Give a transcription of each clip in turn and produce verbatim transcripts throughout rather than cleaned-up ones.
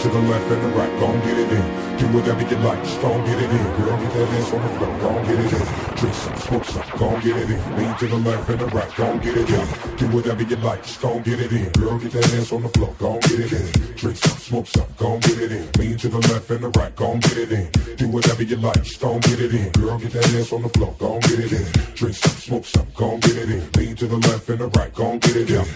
To the left and the right, gon' get it in. Do whatever you like, just gon' get it in. Girl, get that ass on the floor, gon' get it in. Drink some, smoke some, gon' get it in. Lean to the left and the right, gon' get it in. Do whatever you like, just gon' get it in. Girl, get that ass on the floor, gon' get it in. Drink some, smoke some, gon' get it in. Lean to the left and the right, gon' get it in. Girl, get that ass on the floor, gon' get it in. Drink some, smoke some, gon' get it in. Lean to the left and the right, gon' get it in. Do whatever you like, just gon' get it in. Girl, get that ass on the floor, gon' get it in. Drink some, smoke some, gon' get it in. Lean to the left and the right, gon' get it in.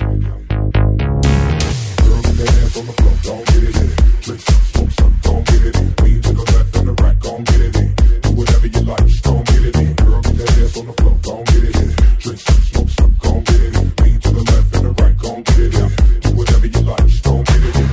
Do whatever you like, just gon' get it in. Girl, get that ass on the floor, gon' get it in. Drink some, smoke some, gon' get it in. Lean to the left and the right, gon' get it in. Do whatever you like, just gon' get it in. Girl, get that ass on the floor, gon' get it in. Drink some, smoke some, gon' get it in. Lean to the left and the right, gon' get it in. Do whatever you like, just gon' get it in.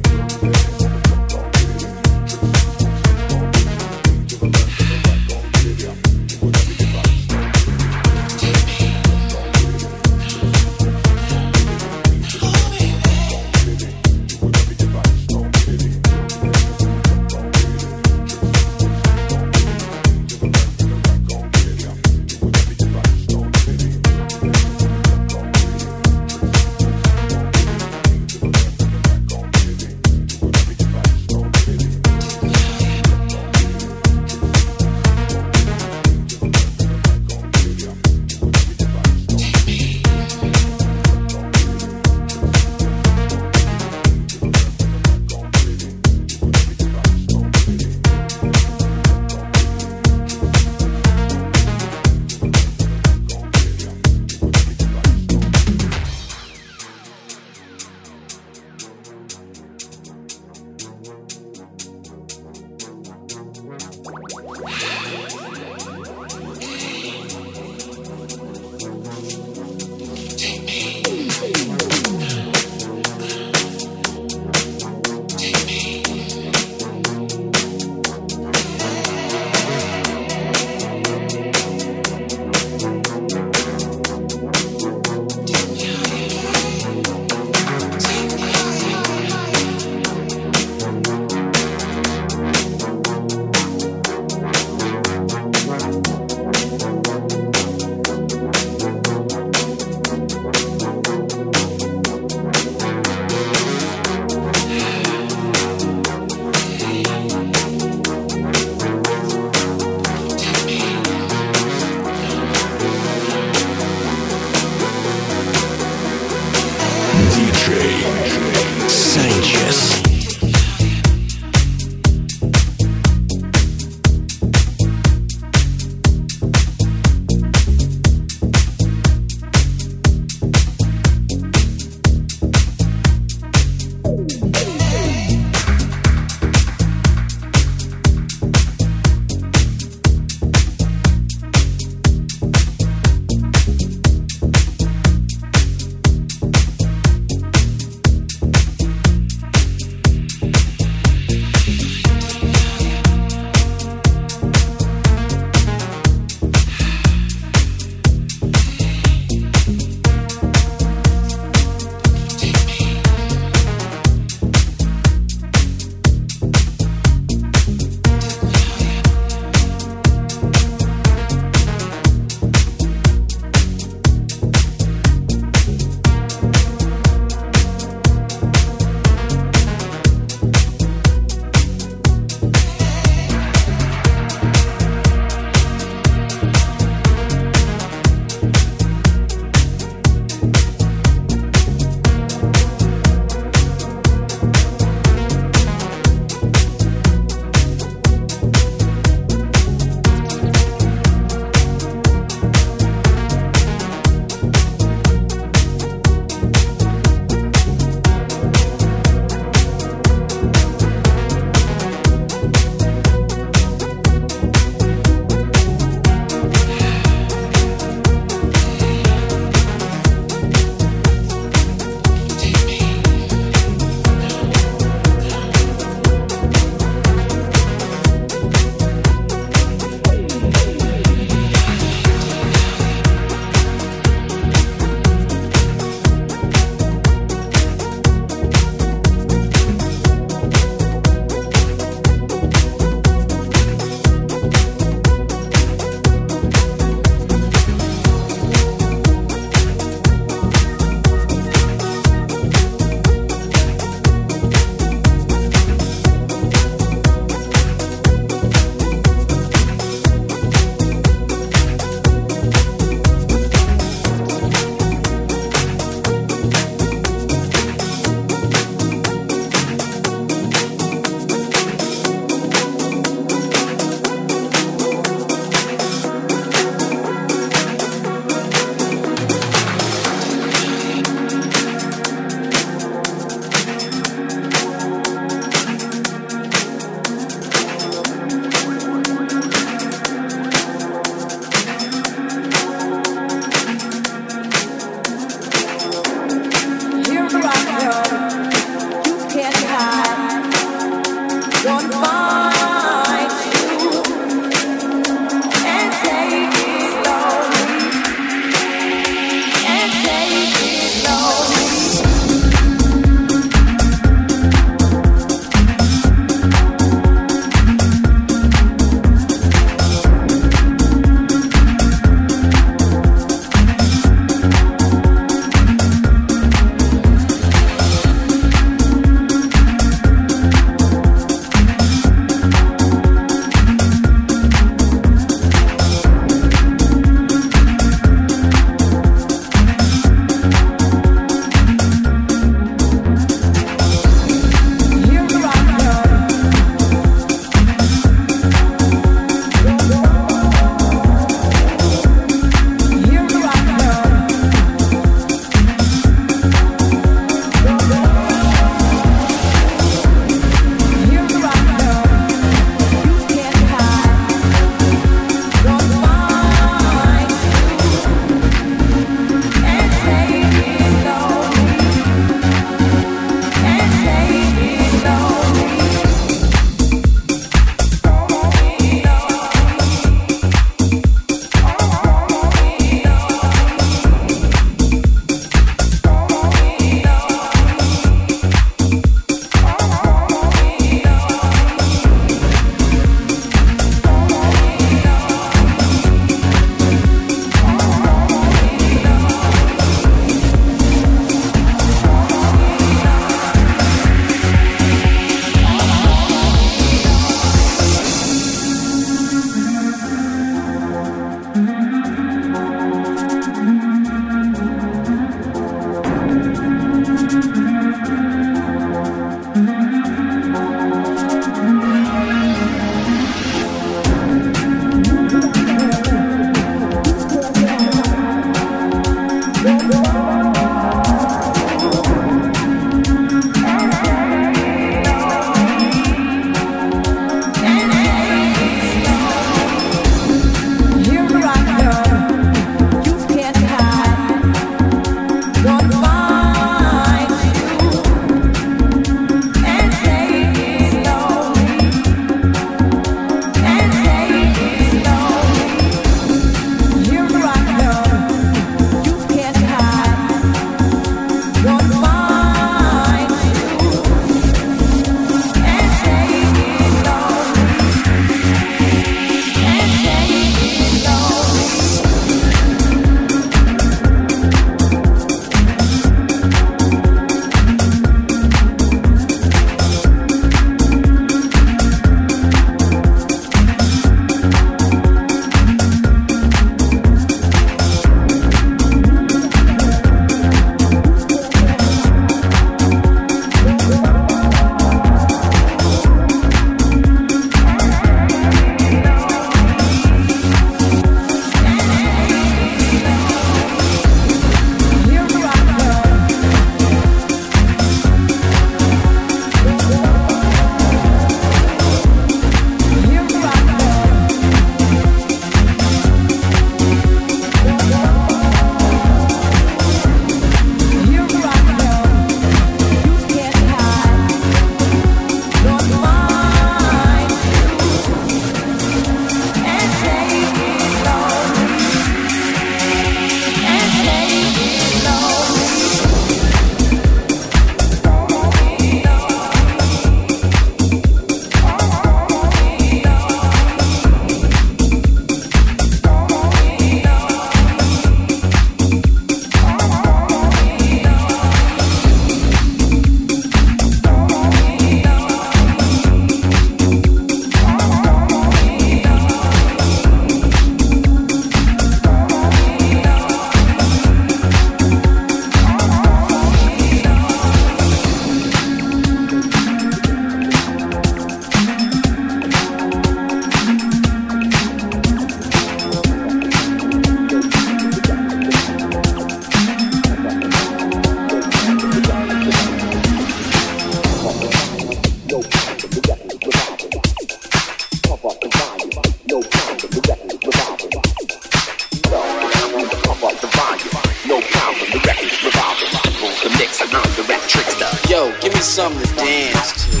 It's something to dance to.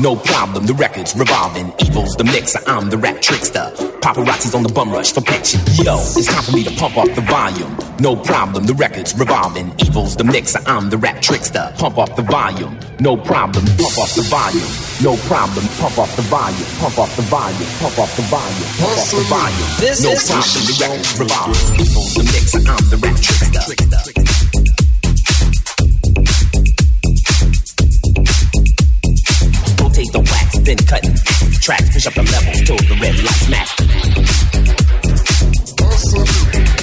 No problem, the record's revolving. Evil's the mixer, I'm the rap trickster. Paparazzi's on the bum rush for pictures. Yo, it's time for me to pump up the volume. No problem, the record's revolving. Evil's the mixer, I'm the rap trickster. Pump up the volume. No problem, pump up the volume. No problem, pump up the volume. Pump up the volume. Pump up the volume. Pump up the volume. No problem, the record's revolving. Evil's the mixer, I'm the rap trickster. The wax, then cutting tracks, push up the levels till the red lights match.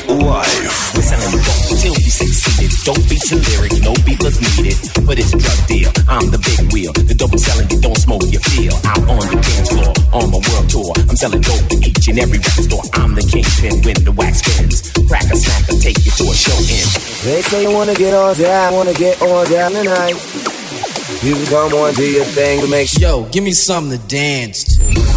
Life. We're selling dope till we succeeded. Don't be too lyric, no beat was needed. But it's a drug deal, I'm the big wheel. The dope I'm selling, you don't smoke, you feel. Out on the dance floor, on my world tour. I'm selling dope to each and every record store. I'm the kingpin when the wax spins. Crack a snack, I'll take you to a show in. They say you wanna get all down, wanna get all down tonight. You can come on, do your thing to make sure. Yo, give me something to dance to.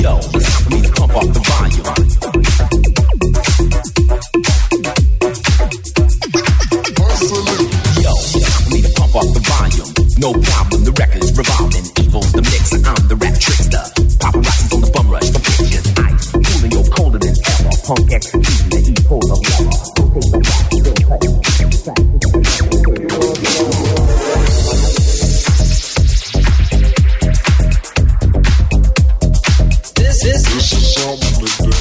Yo, it's time for me to pump up the volume. Yo, it's time for me to pump up the volume. No problem, the record's revolving. Evil's the mixer, I'm the rap trickster. Paparazzi's on the bum rush for pictures. Ice, cooling your colder than ever. Punk execution that you pull up lever. Rotate the back, then cut it. This is this is something to do.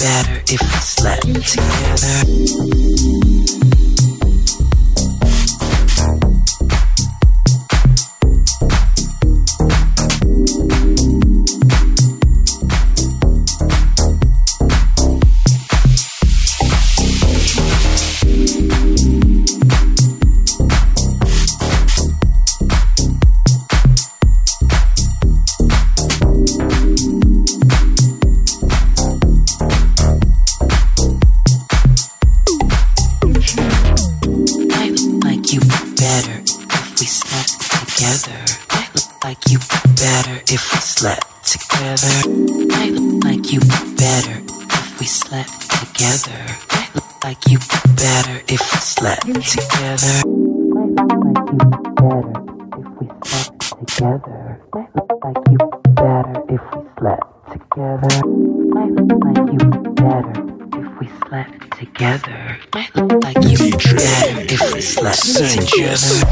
better if we slept together. Sanchez.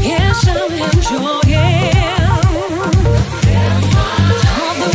Yes, I'm enjoying. All the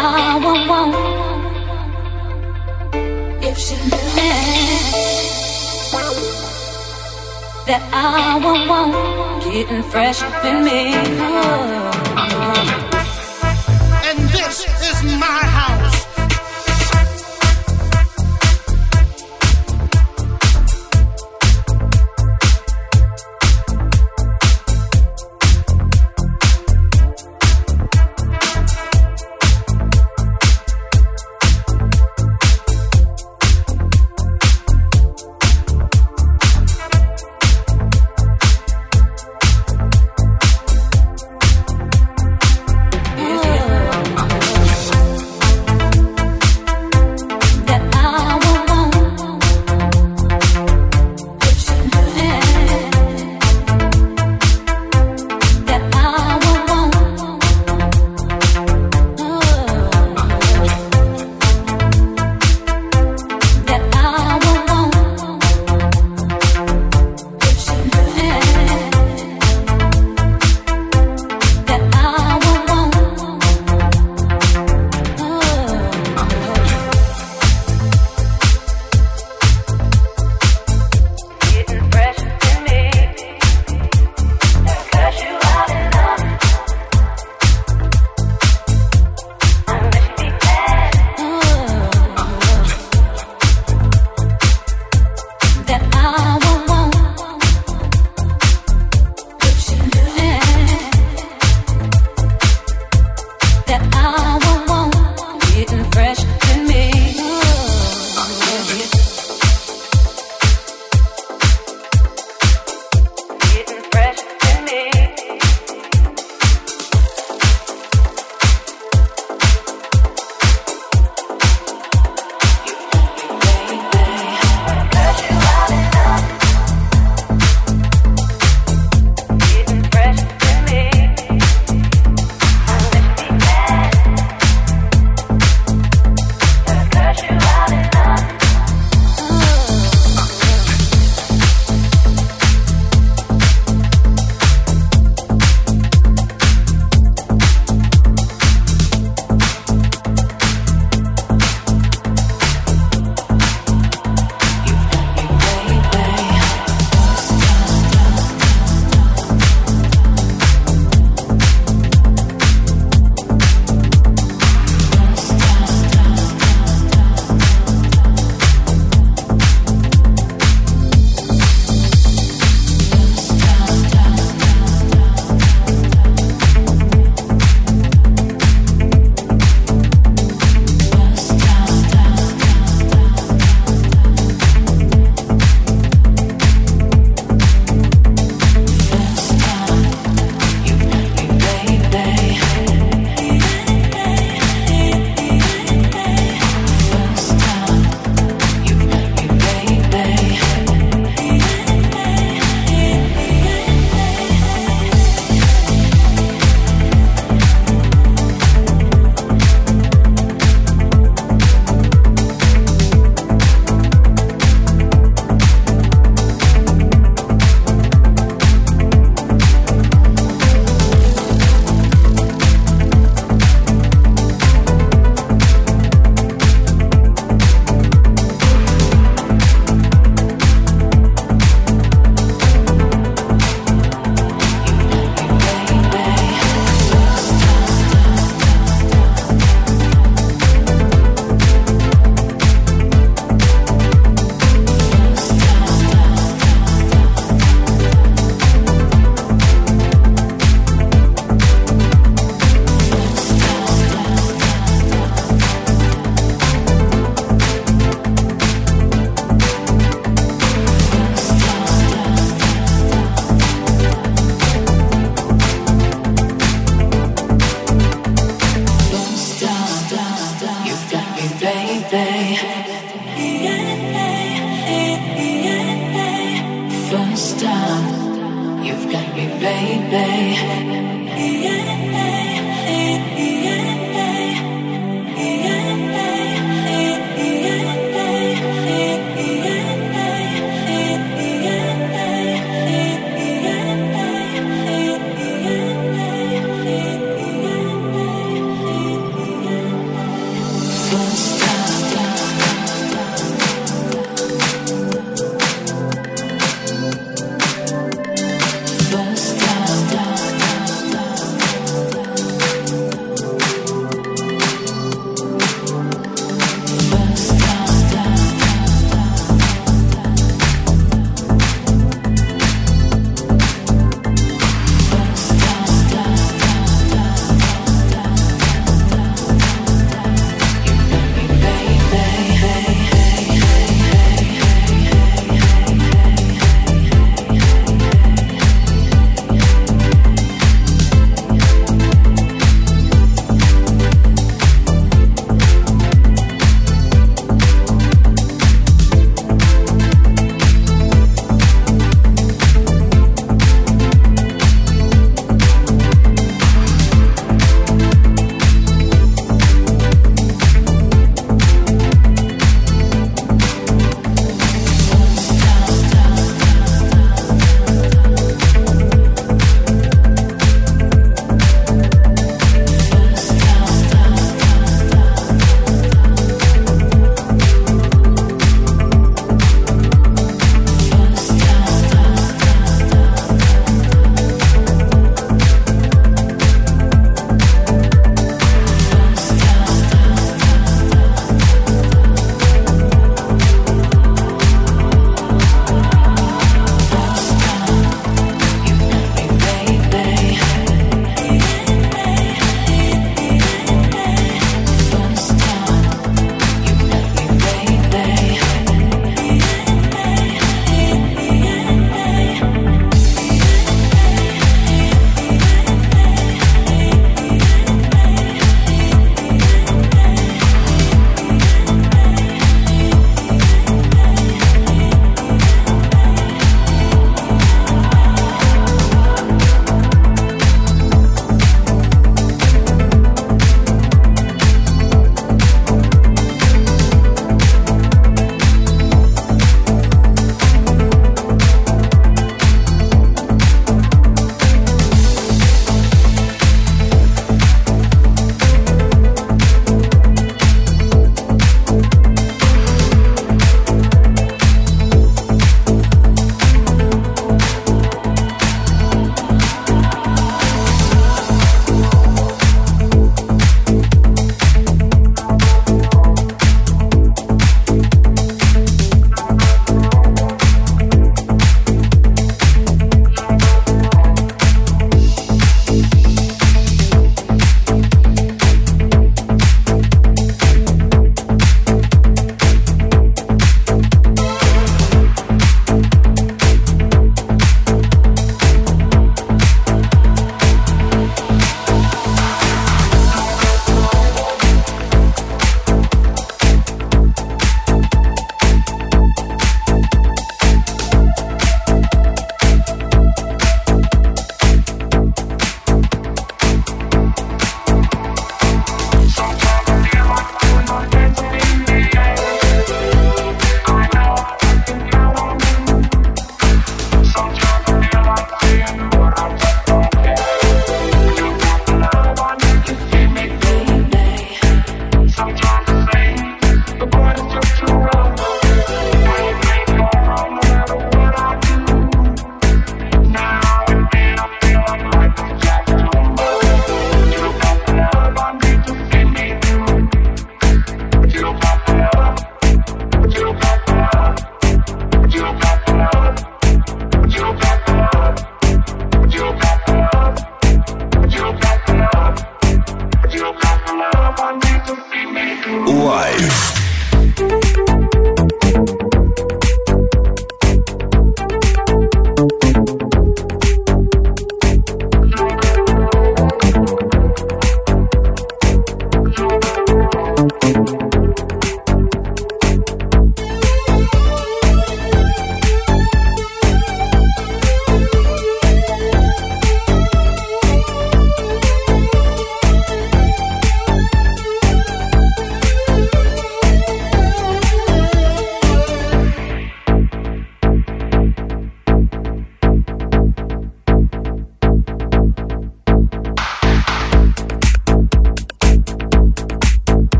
I won't want if she knows that I won't want getting fresh up in me. Oh. And this is my house.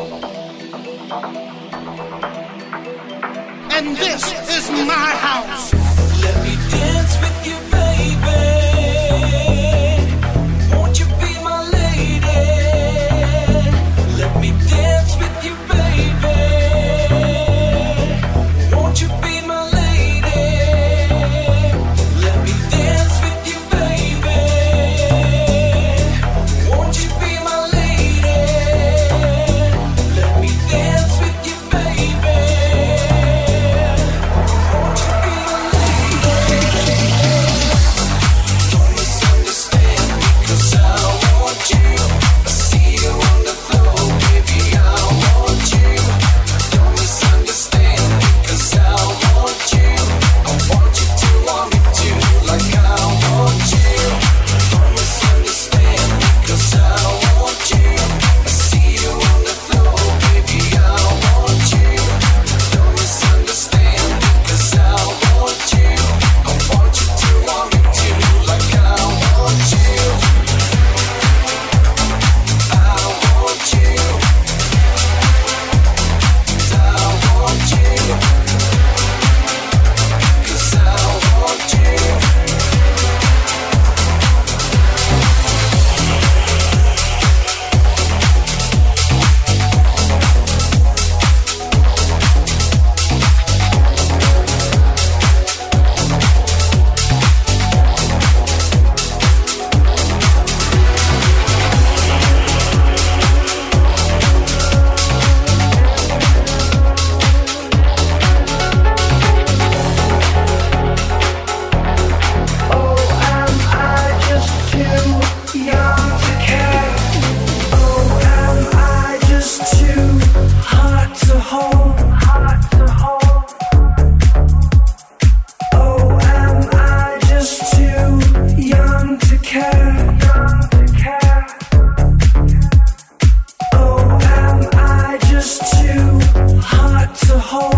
And this is my house. Let me dance with you, baby. Won't you be my lady? Let me dance with you, baby. Won't you be my lady? Let me dance with you, baby. Won't you be my lady? Let me dance with you, baby. Home.